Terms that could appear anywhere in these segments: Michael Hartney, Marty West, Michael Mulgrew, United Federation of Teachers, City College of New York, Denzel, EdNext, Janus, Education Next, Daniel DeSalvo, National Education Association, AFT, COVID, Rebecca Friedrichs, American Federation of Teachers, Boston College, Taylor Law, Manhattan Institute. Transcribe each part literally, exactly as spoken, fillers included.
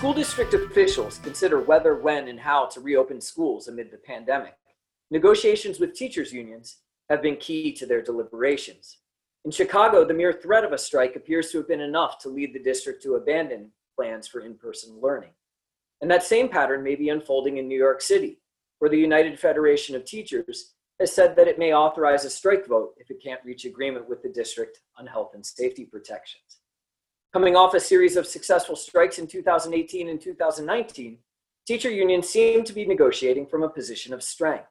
School district officials consider whether, when, and how to reopen schools amid the pandemic. Negotiations with teachers' unions have been key to their deliberations. In Chicago, the mere threat of a strike appears to have been enough to lead the district to abandon plans for in-person learning. And that same pattern may be unfolding in New York City, where the United Federation of Teachers has said that it may authorize a strike vote if it can't reach agreement with the district on health and safety protections. Coming off a series of successful strikes in two thousand eighteen and two thousand nineteen, teacher unions seem to be negotiating from a position of strength.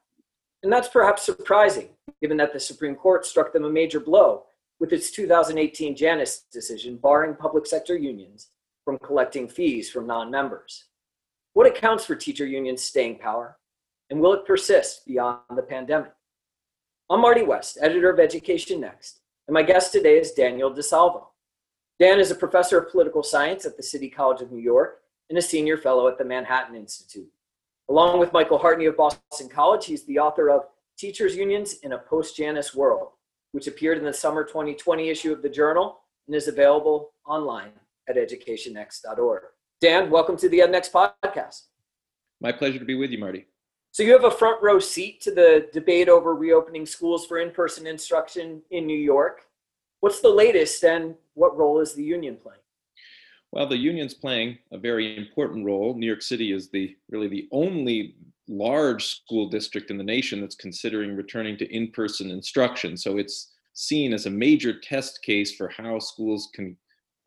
And that's perhaps surprising, given that the Supreme Court struck them a major blow with its two thousand eighteen Janus decision barring public sector unions from collecting fees from non-members. What accounts for teacher unions' staying power, and will it persist beyond the pandemic? I'm Marty West, editor of Education Next, and my guest today is Daniel DeSalvo. Dan is a professor of political science at the City College of New York and a senior fellow at the Manhattan Institute. Along with Michael Hartney of Boston College, he's the author of Teachers Unions in a Post-Janus World, which appeared in the summer twenty twenty issue of the Journal and is available online at education next dot org. Dan, welcome to the EdNext podcast. My pleasure to be with you, Marty. So you have a front row seat to the debate over reopening schools for in-person instruction in New York. What's the latest, and what role is the union playing? Well, the union's playing a very important role. New York City is the really the only large school district in the nation that's considering returning to in-person instruction. So it's seen as a major test case for how schools can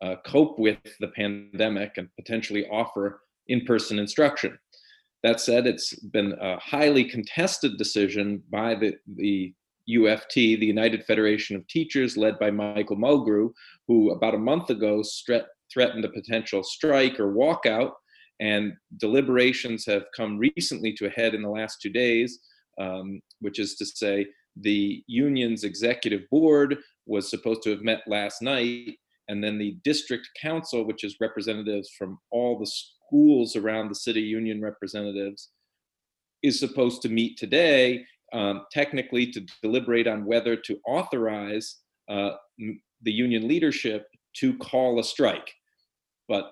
uh, cope with the pandemic and potentially offer in-person instruction. That said, it's been a highly contested decision by the, the U F T, the United Federation of Teachers, led by Michael Mulgrew, who about a month ago stre- threatened a potential strike or walkout, and deliberations have come recently to a head in the last two days, um, which is to say the union's executive board was supposed to have met last night, and then the district council, which is representatives from all the schools around the city, union representatives, is supposed to meet today, Um, technically to deliberate on whether to authorize uh, m- the union leadership to call a strike. But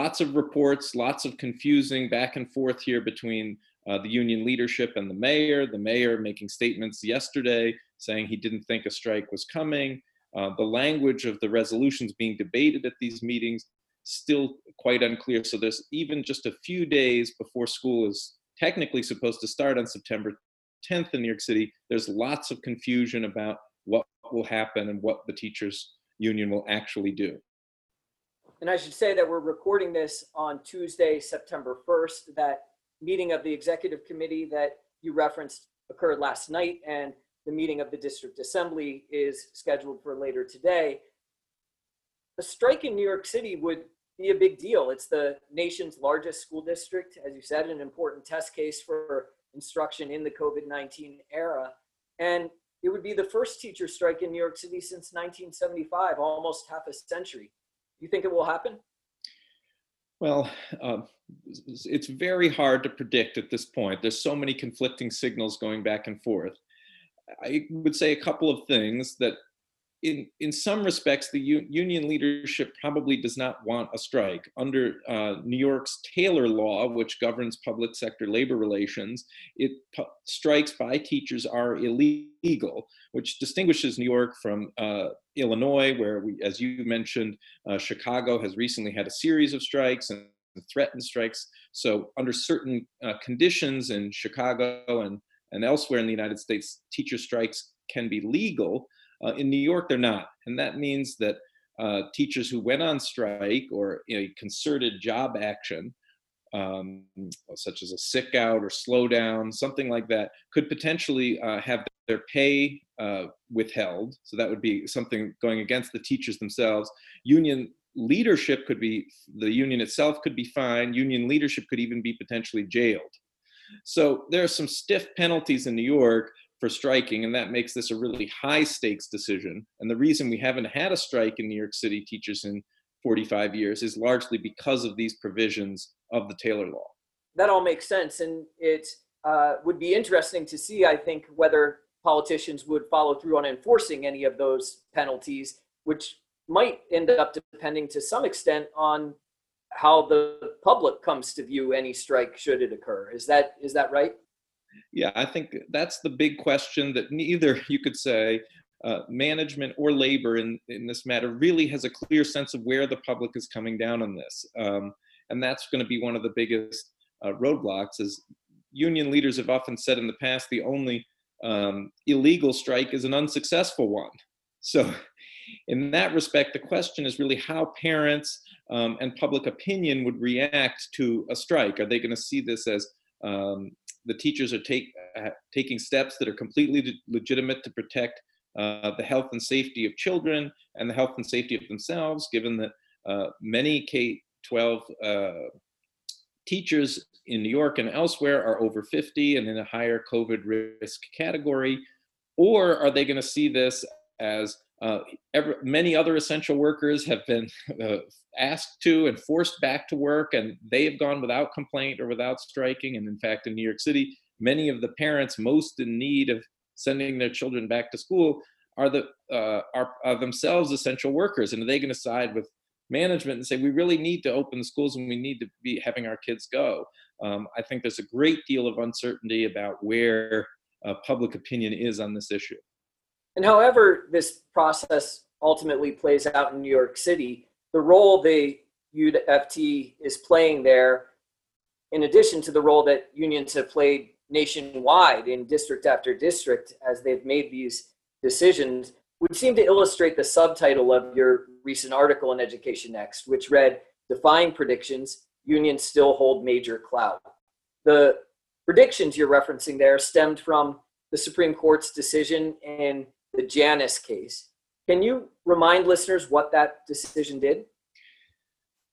lots of reports, lots of confusing back and forth here between uh, the union leadership and the mayor, the mayor making statements yesterday saying he didn't think a strike was coming. Uh, the language of the resolutions being debated at these meetings still quite unclear. So there's even just a few days before school is technically supposed to start on September tenth in New York City, there's lots of confusion about what will happen and what the teachers union will actually do. And I should say that we're recording this on Tuesday, September first. That meeting of the executive committee that you referenced occurred last night, and the meeting of the district assembly is scheduled for later today. A strike in New York City would be a big deal. It's the nation's largest school district, as you said, an important test case for instruction in the COVID nineteen era, and it would be the first teacher strike in New York City since nineteen seventy-five, almost half a century. You think it will happen? Well, uh, it's very hard to predict at this point. There's so many conflicting signals going back and forth. I would say a couple of things that in in some respects, the u- union leadership probably does not want a strike. Under uh, New York's Taylor Law, which governs public sector labor relations, it pu- strikes by teachers are illegal, which distinguishes New York from uh, Illinois, where we, as you mentioned, uh, Chicago has recently had a series of strikes and threatened strikes. So under certain uh, conditions in Chicago and, and elsewhere in the United States, teacher strikes can be legal. Uh, in New York, they're not. And that means that uh, teachers who went on strike or you know, concerted job action, um, such as a sick out or slow down, something like that, could potentially uh, have their pay uh, withheld. So that would be something going against the teachers themselves. Union leadership could be, the union itself could be fined. Union leadership could even be potentially jailed. So there are some stiff penalties in New York for striking, and that makes this a really high stakes decision. And the reason we haven't had a strike in New York City teachers in forty-five years is largely because of these provisions of the Taylor Law. That all makes sense, and it uh, would be interesting to see, I think, whether politicians would follow through on enforcing any of those penalties, which might end up depending to some extent on how the public comes to view any strike should it occur. Is that is that right? Yeah, I think that's the big question that neither, you could say, uh, management or labor in, in this matter really has a clear sense of where the public is coming down on this. Um, and that's going to be one of the biggest uh, roadblocks. As union leaders have often said in the past, the only um, illegal strike is an unsuccessful one. So in that respect, the question is really how parents um, and public opinion would react to a strike. Are they going to see this as um, the teachers are take, uh, taking steps that are completely de- legitimate to protect uh, the health and safety of children and the health and safety of themselves, given that uh, many K twelve uh, teachers in New York and elsewhere are over fifty and in a higher COVID risk category? Or are they going to see this as uh, every, many other essential workers have been uh, asked to and forced back to work, and they have gone without complaint or without striking? And in fact, in New York City, many of the parents most in need of sending their children back to school are the uh, are, are themselves essential workers. And are they going to side with management and say, we really need to open the schools and we need to be having our kids go? Um, I think there's a great deal of uncertainty about where uh, public opinion is on this issue. And however this process ultimately plays out in New York City, the role the U F T is playing there, in addition to the role that unions have played nationwide in district after district as they've made these decisions, would seem to illustrate the subtitle of your recent article in Education Next, which read, "Defying Predictions, Unions Still Hold Major Clout." The predictions you're referencing there stemmed from the Supreme Court's decision in the Janus case. Can you remind listeners what that decision did?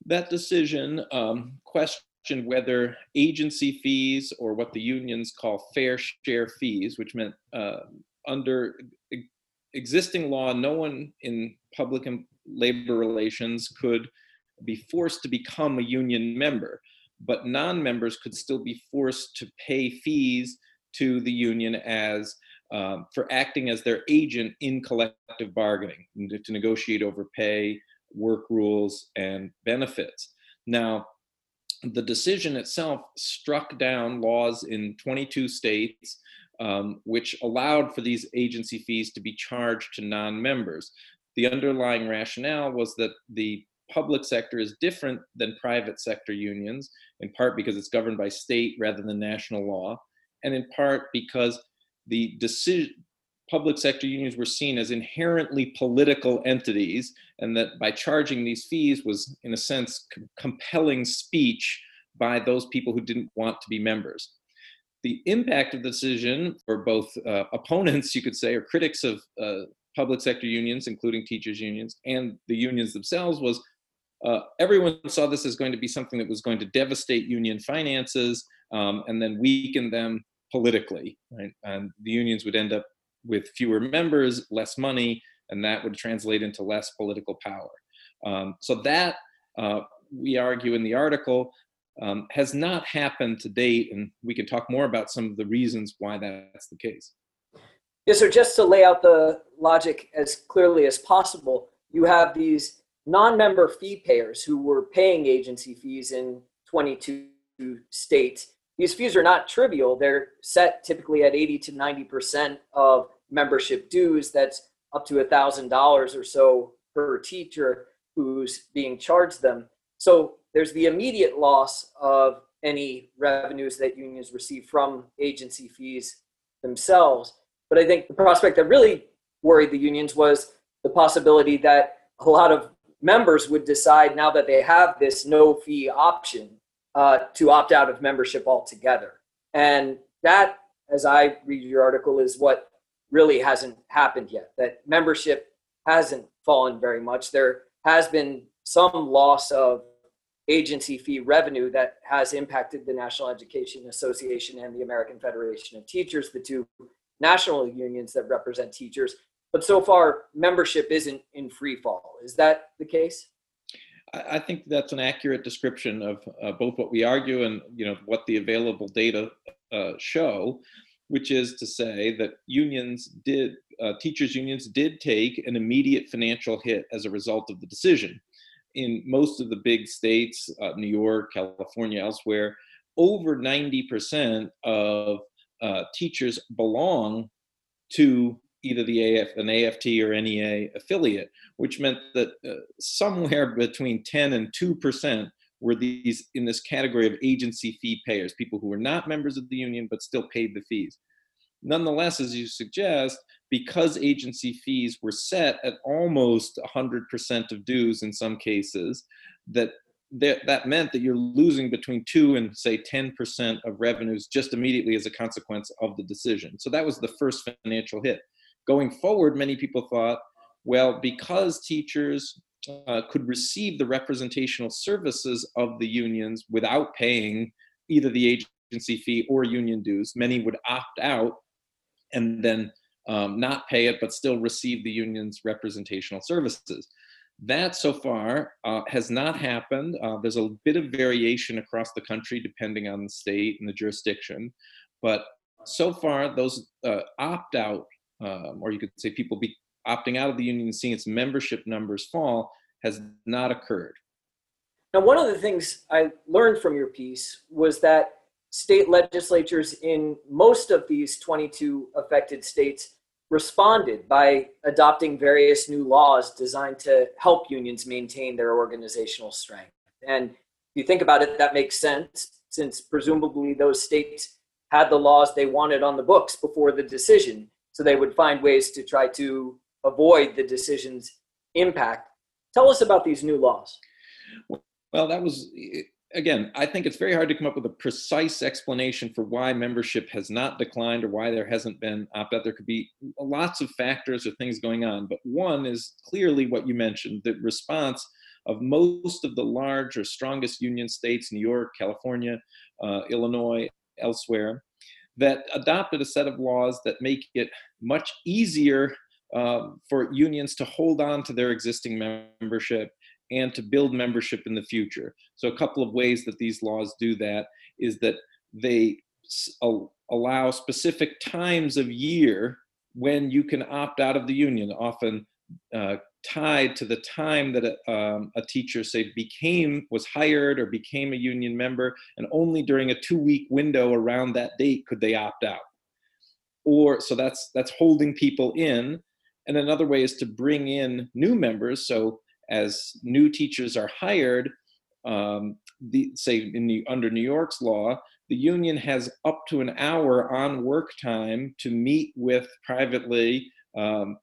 That decision um, questioned whether agency fees, or what the unions call fair share fees, which meant uh, under e- existing law, no one in public and labor relations could be forced to become a union member, but non-members could still be forced to pay fees to the union as Um, for acting as their agent in collective bargaining, to negotiate over pay, work rules, and benefits. Now, the decision itself struck down laws in twenty-two states, um, which allowed for these agency fees to be charged to non-members. The underlying rationale was that the public sector is different than private sector unions, in part because it's governed by state rather than national law, and in part because the decision, public sector unions were seen as inherently political entities, and that by charging these fees was, in a sense, com- compelling speech by those people who didn't want to be members. The impact of the decision for both uh, opponents, you could say, or critics of uh, public sector unions, including teachers' unions, and the unions themselves, was uh, everyone saw this as going to be something that was going to devastate union finances um, and then weaken them politically, right? And the unions would end up with fewer members, less money, and that would translate into less political power. Um, so that, uh, we argue in the article, um, has not happened to date, and we can talk more about some of the reasons why that's the case. Yeah, so just to lay out the logic as clearly as possible, you have these non-member fee payers who were paying agency fees in twenty-two states. These fees are not trivial. They're set typically at eighty to ninety percent of membership dues. That's up to one thousand dollars or so per teacher who's being charged them. So there's the immediate loss of any revenues that unions receive from agency fees themselves. But I think the prospect that really worried the unions was the possibility that a lot of members would decide, now that they have this no fee option, Uh, to opt out of membership altogether. And that, as I read your article, is what really hasn't happened yet, that membership hasn't fallen very much. There has been some loss of agency fee revenue that has impacted the National Education Association and the American Federation of Teachers, the two national unions that represent teachers. But so far, membership isn't in free fall. Is that the case? I think that's an accurate description of uh, both what we argue and, you know, what the available data uh, show, which is to say that unions did, uh, teachers unions did take an immediate financial hit as a result of the decision. in most of the big states, uh, New York, California, elsewhere, over ninety percent of uh, teachers belong to either the A F, an A F T or N E A affiliate, which meant that uh, somewhere between ten and two percent were these in this category of agency fee payers, people who were not members of the union but still paid the fees. Nonetheless, as you suggest, because agency fees were set at almost one hundred percent of dues in some cases, that that meant that you're losing between two and say ten percent of revenues just immediately as a consequence of the decision. So that was the first financial hit. Going forward, many people thought, well, because teachers uh, could receive the representational services of the unions without paying either the agency fee or union dues, many would opt out and then um, not pay it, but still receive the union's representational services. That so far uh, has not happened. Uh, there's a bit of variation across the country depending on the state and the jurisdiction, but so far those uh, opt-out, um, or you could say people be opting out of the union and seeing its membership numbers fall, has not occurred. Now, one of the things I learned from your piece was that state legislatures in most of these twenty-two affected states responded by adopting various new laws designed to help unions maintain their organizational strength. And if you think about it, that makes sense, since presumably those states had the laws they wanted on the books before the decision, so they would find ways to try to avoid the decision's impact. Tell us about these new laws. Well, that was, again, I think it's very hard to come up with a precise explanation for why membership has not declined or why there hasn't been opt-out. There could be lots of factors or things going on, but one is clearly what you mentioned, the response of most of the large or strongest union states, New York, California, uh, Illinois, elsewhere, that adopted a set of laws that make it much easier uh, for unions to hold on to their existing membership and to build membership in the future. So a couple of ways that these laws do that is that they allow specific times of year when you can opt out of the union, often uh, tied to the time that a, um, a teacher, say, became, was hired or became a union member, and only during a two-week window around that date could they opt out. Or, so that's, that's holding people in. And another way is to bring in new members. So as new teachers are hired, um, the, say in the, under New York's law, the union has up to an hour on work time to meet with privately um,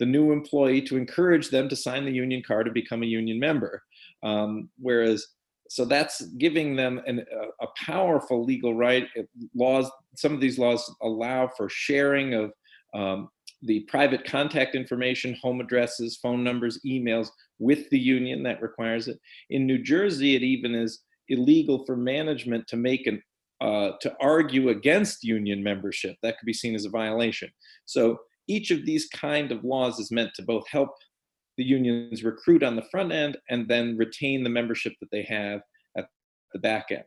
the new employee to encourage them to sign the union card and become a union member. Um, whereas, so that's giving them an, a, a powerful legal right. Laws, some of these laws allow for sharing of um, the private contact information, home addresses, phone numbers, emails with the union. That requires it. In New Jersey, it even is illegal for management to make an uh, to argue against union membership. That could be seen as a violation. So each of these kind of laws is meant to both help the unions recruit on the front end and then retain the membership that they have at the back end.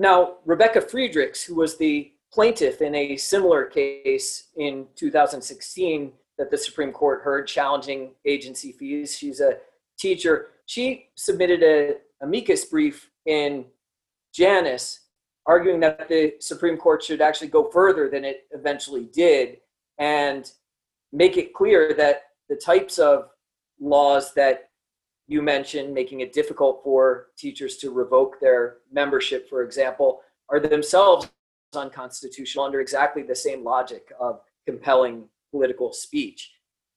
Now, Rebecca Friedrichs, who was the plaintiff in a similar case in two thousand sixteen that the Supreme Court heard challenging agency fees. She's a teacher. She submitted an amicus brief in Janus, arguing that the Supreme Court should actually go further than it eventually did and make it clear that the types of laws that you mentioned, making it difficult for teachers to revoke their membership, for example, are themselves unconstitutional under exactly the same logic of compelling political speech.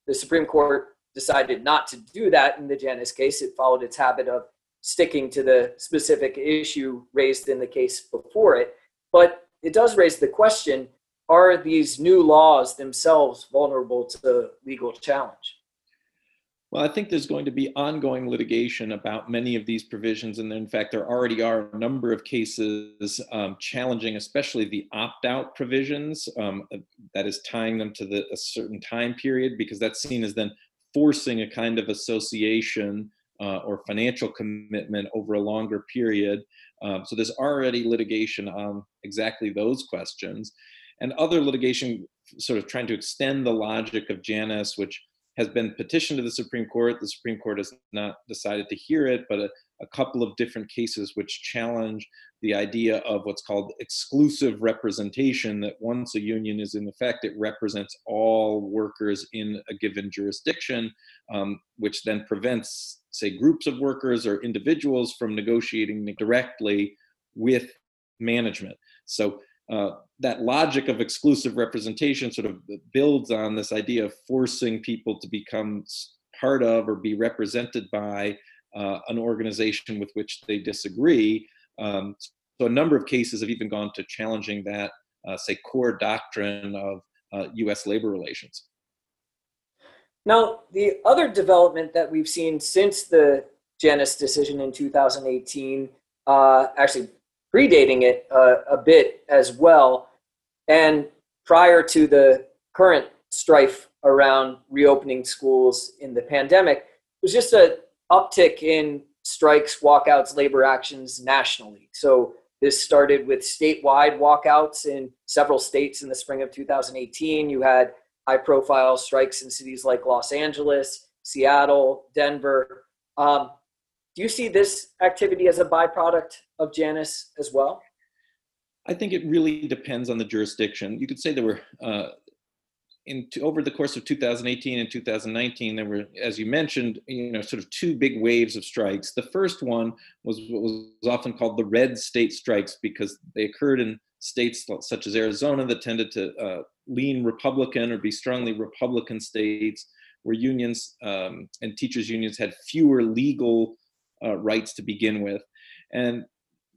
The Supreme Court decided not to do that in the Janus case. It followed its habit of sticking to the specific issue raised in the case before it. But it does raise the question, are these new laws themselves vulnerable to legal challenge? Well, I think there's going to be ongoing litigation about many of these provisions. And in fact, there already are a number of cases um, challenging, especially the opt-out provisions, um, that is tying them to the, a certain time period, because that's seen as then forcing a kind of association uh, or financial commitment over a longer period. Um, so there's already litigation on exactly those questions. And other litigation sort of trying to extend the logic of Janus, which has been petitioned to the Supreme Court. The Supreme Court has not decided to hear it, but a, a couple of different cases which challenge the idea of what's called exclusive representation, that once a union is in effect, it represents all workers in a given jurisdiction, um, which then prevents, say, groups of workers or individuals from negotiating directly with management. So uh, that logic of exclusive representation sort of builds on this idea of forcing people to become part of or be represented by uh, an organization with which they disagree. Um, so a number of cases have even gone to challenging that, uh, say, core doctrine of uh, U S labor relations. Now, the other development that we've seen since the Janus decision in two thousand eighteen, uh, actually predating it uh, a bit as well, and prior to the current strife around reopening schools in the pandemic, was just an uptick in strikes, walkouts, labor actions nationally. So this started with statewide walkouts in several states in the spring of two thousand eighteen. You had high-profile strikes in cities like Los Angeles, Seattle, Denver. Um, do you see this activity as a byproduct of Janus as well? I think it really depends on the jurisdiction. You could say there were, uh, in t- over the course of two thousand eighteen and two thousand nineteen, there were, as you mentioned, you know, sort of two big waves of strikes. The first one was what was often called the red state strikes, because they occurred in states such as Arizona that tended to uh, lean Republican or be strongly Republican states, where unions um, and teachers unions had fewer legal uh, rights to begin with. And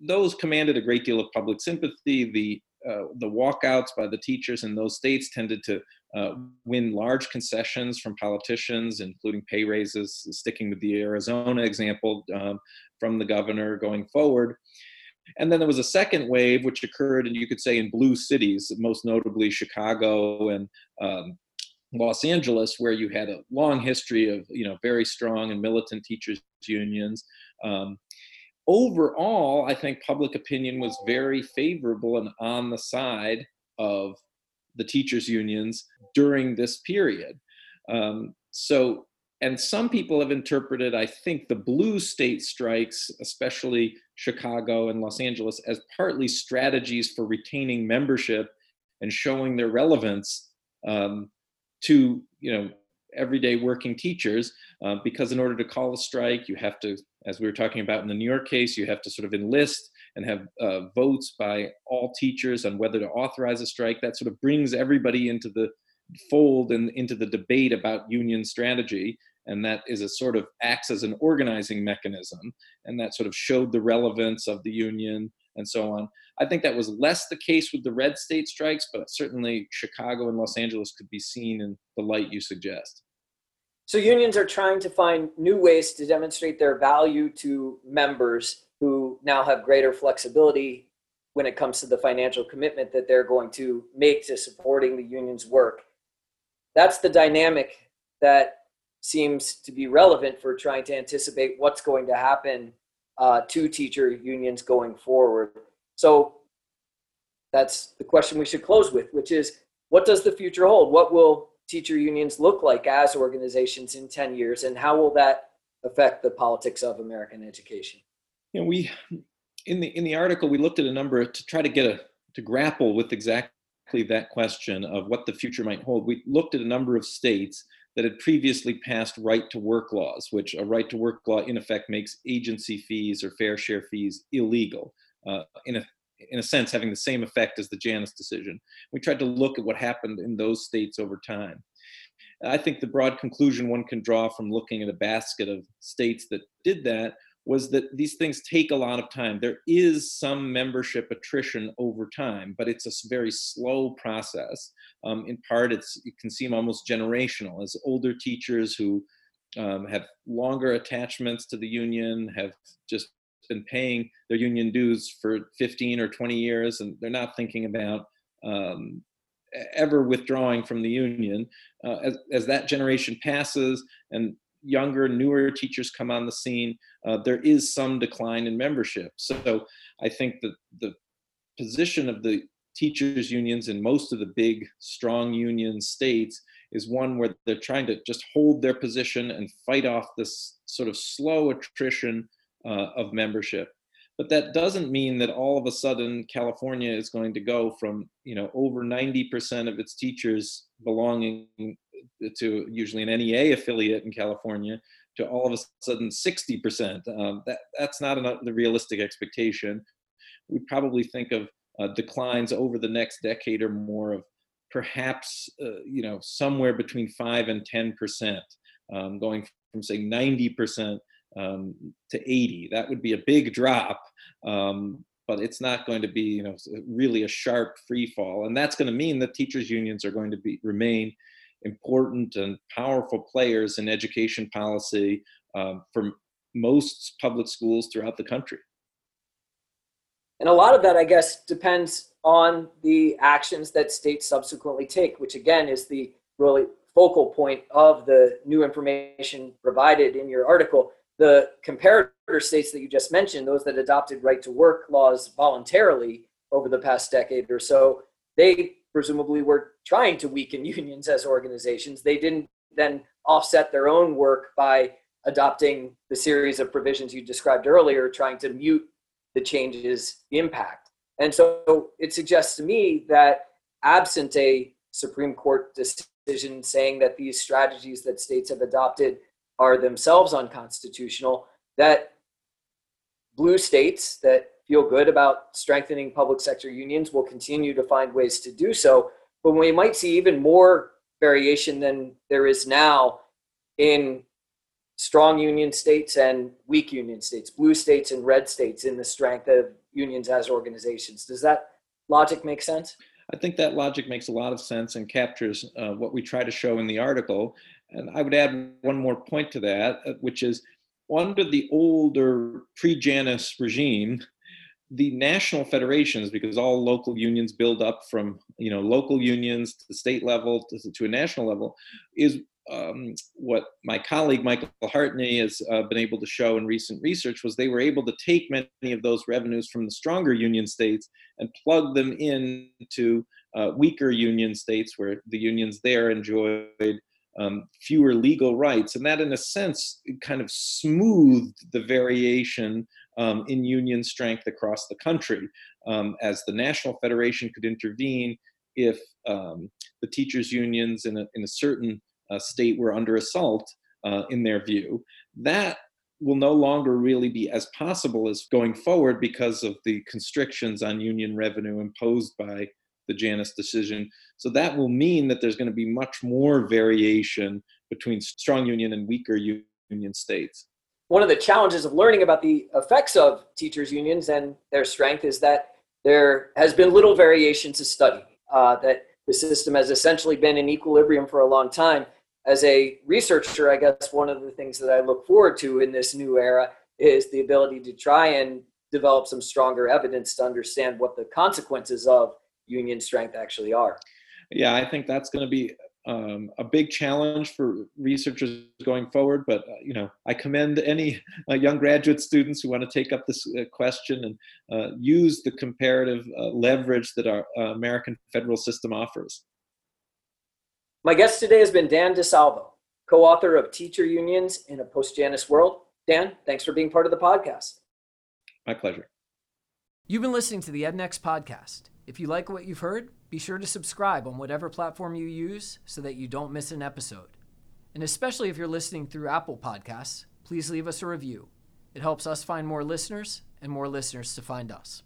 those commanded a great deal of public sympathy. The uh, the walkouts by the teachers in those states tended to uh, win large concessions from politicians, including pay raises, sticking with the Arizona example, um, from the governor going forward. And then there was a second wave, which occurred, and you could say in blue cities, most notably Chicago and um, Los Angeles, where you had a long history of, you know, very strong and militant teachers unions. Um, overall, I think public opinion was very favorable and on the side of the teachers unions during this period. Um, so, and some people have interpreted, I think, the blue state strikes, especially Chicago and Los Angeles, as partly strategies for retaining membership and showing their relevance um, to, you know, everyday working teachers, uh, because in order to call a strike, you have to, as we were talking about in the New York case, you have to sort of enlist and have uh, votes by all teachers on whether to authorize a strike. That sort of brings everybody into the fold and into the debate about union strategy, and that is a sort of acts as an organizing mechanism, and that sort of showed the relevance of the union and so on. I think that was less the case with the red state strikes, but certainly Chicago and Los Angeles could be seen in the light you suggest. So unions are trying to find new ways to demonstrate their value to members who now have greater flexibility when it comes to the financial commitment that they're going to make to supporting the union's work. That's the dynamic that seems to be relevant for trying to anticipate what's going to happen uh, to teacher unions going forward. So that's the question we should close with, which is, what does the future hold? What will teacher unions look like as organizations in ten years, and how will that affect the politics of American education? You know, we, in the in the article, we looked at a number to try to get a, to grapple with exactly that question of what the future might hold. We looked at a number of states that had previously passed right-to-work laws, which a right-to-work law in effect makes agency fees or fair share fees illegal, uh, in a in a sense having the same effect as the Janus decision. We tried to look at what happened in those states over time. I think the broad conclusion one can draw from looking at a basket of states that did that was that these things take a lot of time. There is some membership attrition over time, but it's a very slow process. Um, in part, it's, it can seem almost generational, as older teachers who um, have longer attachments to the union have just been paying their union dues for fifteen or twenty years, and they're not thinking about um, ever withdrawing from the union. Uh, as, as that generation passes and younger, newer teachers come on the scene, uh, there is some decline in membership. So I think that the position of the teachers unions in most of the big, strong union states is one where they're trying to just hold their position and fight off this sort of slow attrition uh, of membership. But that doesn't mean that all of a sudden California is going to go from, you know, over ninety percent of its teachers belonging to usually an N E A affiliate in California to all of a sudden sixty percent. Um, that, that's not an, the realistic expectation. We probably think of uh, declines over the next decade or more of perhaps, uh, you know, somewhere between five and ten percent, um, going from, say, ninety percent um, to eighty. That would be a big drop, um, but it's not going to be, you know, really a sharp free fall. And that's going to mean that teachers' unions are going to be remain important and powerful players in education policy um, for most public schools throughout the country. And a lot of that, I guess, depends on the actions that states subsequently take, which again is the really focal point of the new information provided in your article. The comparator states that you just mentioned, those that adopted right to work laws voluntarily over the past decade or so, they presumably were trying to weaken unions as organizations. They didn't then offset their own work by adopting the series of provisions you described earlier, trying to mute the change's impact. And so it suggests to me that absent a Supreme Court decision saying that these strategies that states have adopted are themselves unconstitutional, that blue states that feel good about strengthening public sector unions will continue to find ways to do so. But we might see even more variation than there is now in strong union states and weak union states, blue states and red states, in the strength of unions as organizations. Does that logic make sense? I think that logic makes a lot of sense and captures uh, what we try to show in the article. And I would add one more point to that, which is under the older pre-Janus regime, the national federations, because all local unions build up from, you know, local unions to the state level to, to a national level, is Um, what my colleague Michael Hartney has uh, been able to show in recent research was they were able to take many of those revenues from the stronger union states and plug them into uh, weaker union states where the unions there enjoyed um, fewer legal rights. And that, in a sense, kind of smoothed the variation um, in union strength across the country, um, as the National Federation could intervene if um, the teachers' unions in a, in a certain Uh, state were under assault uh, in their view. That will no longer really be as possible as going forward because of the constrictions on union revenue imposed by the Janus decision. So that will mean that there's going to be much more variation between strong union and weaker union states. One of the challenges of learning about the effects of teachers' unions and their strength is that there has been little variation to study, uh, that the system has essentially been in equilibrium for a long time. As a researcher, I guess one of the things that I look forward to in this new era is the ability to try and develop some stronger evidence to understand what the consequences of union strength actually are. Yeah, I think that's going to be um, a big challenge for researchers going forward. But uh, you know, I commend any uh, young graduate students who want to take up this uh, question and uh, use the comparative uh, leverage that our uh, American federal system offers. My guest today has been Dan DeSalvo, co-author of Teacher Unions in a Post-Janus World. Dan, thanks for being part of the podcast. My pleasure. You've been listening to the EdNext podcast. If you like what you've heard, be sure to subscribe on whatever platform you use so that you don't miss an episode. And especially if you're listening through Apple Podcasts, please leave us a review. It helps us find more listeners and more listeners to find us.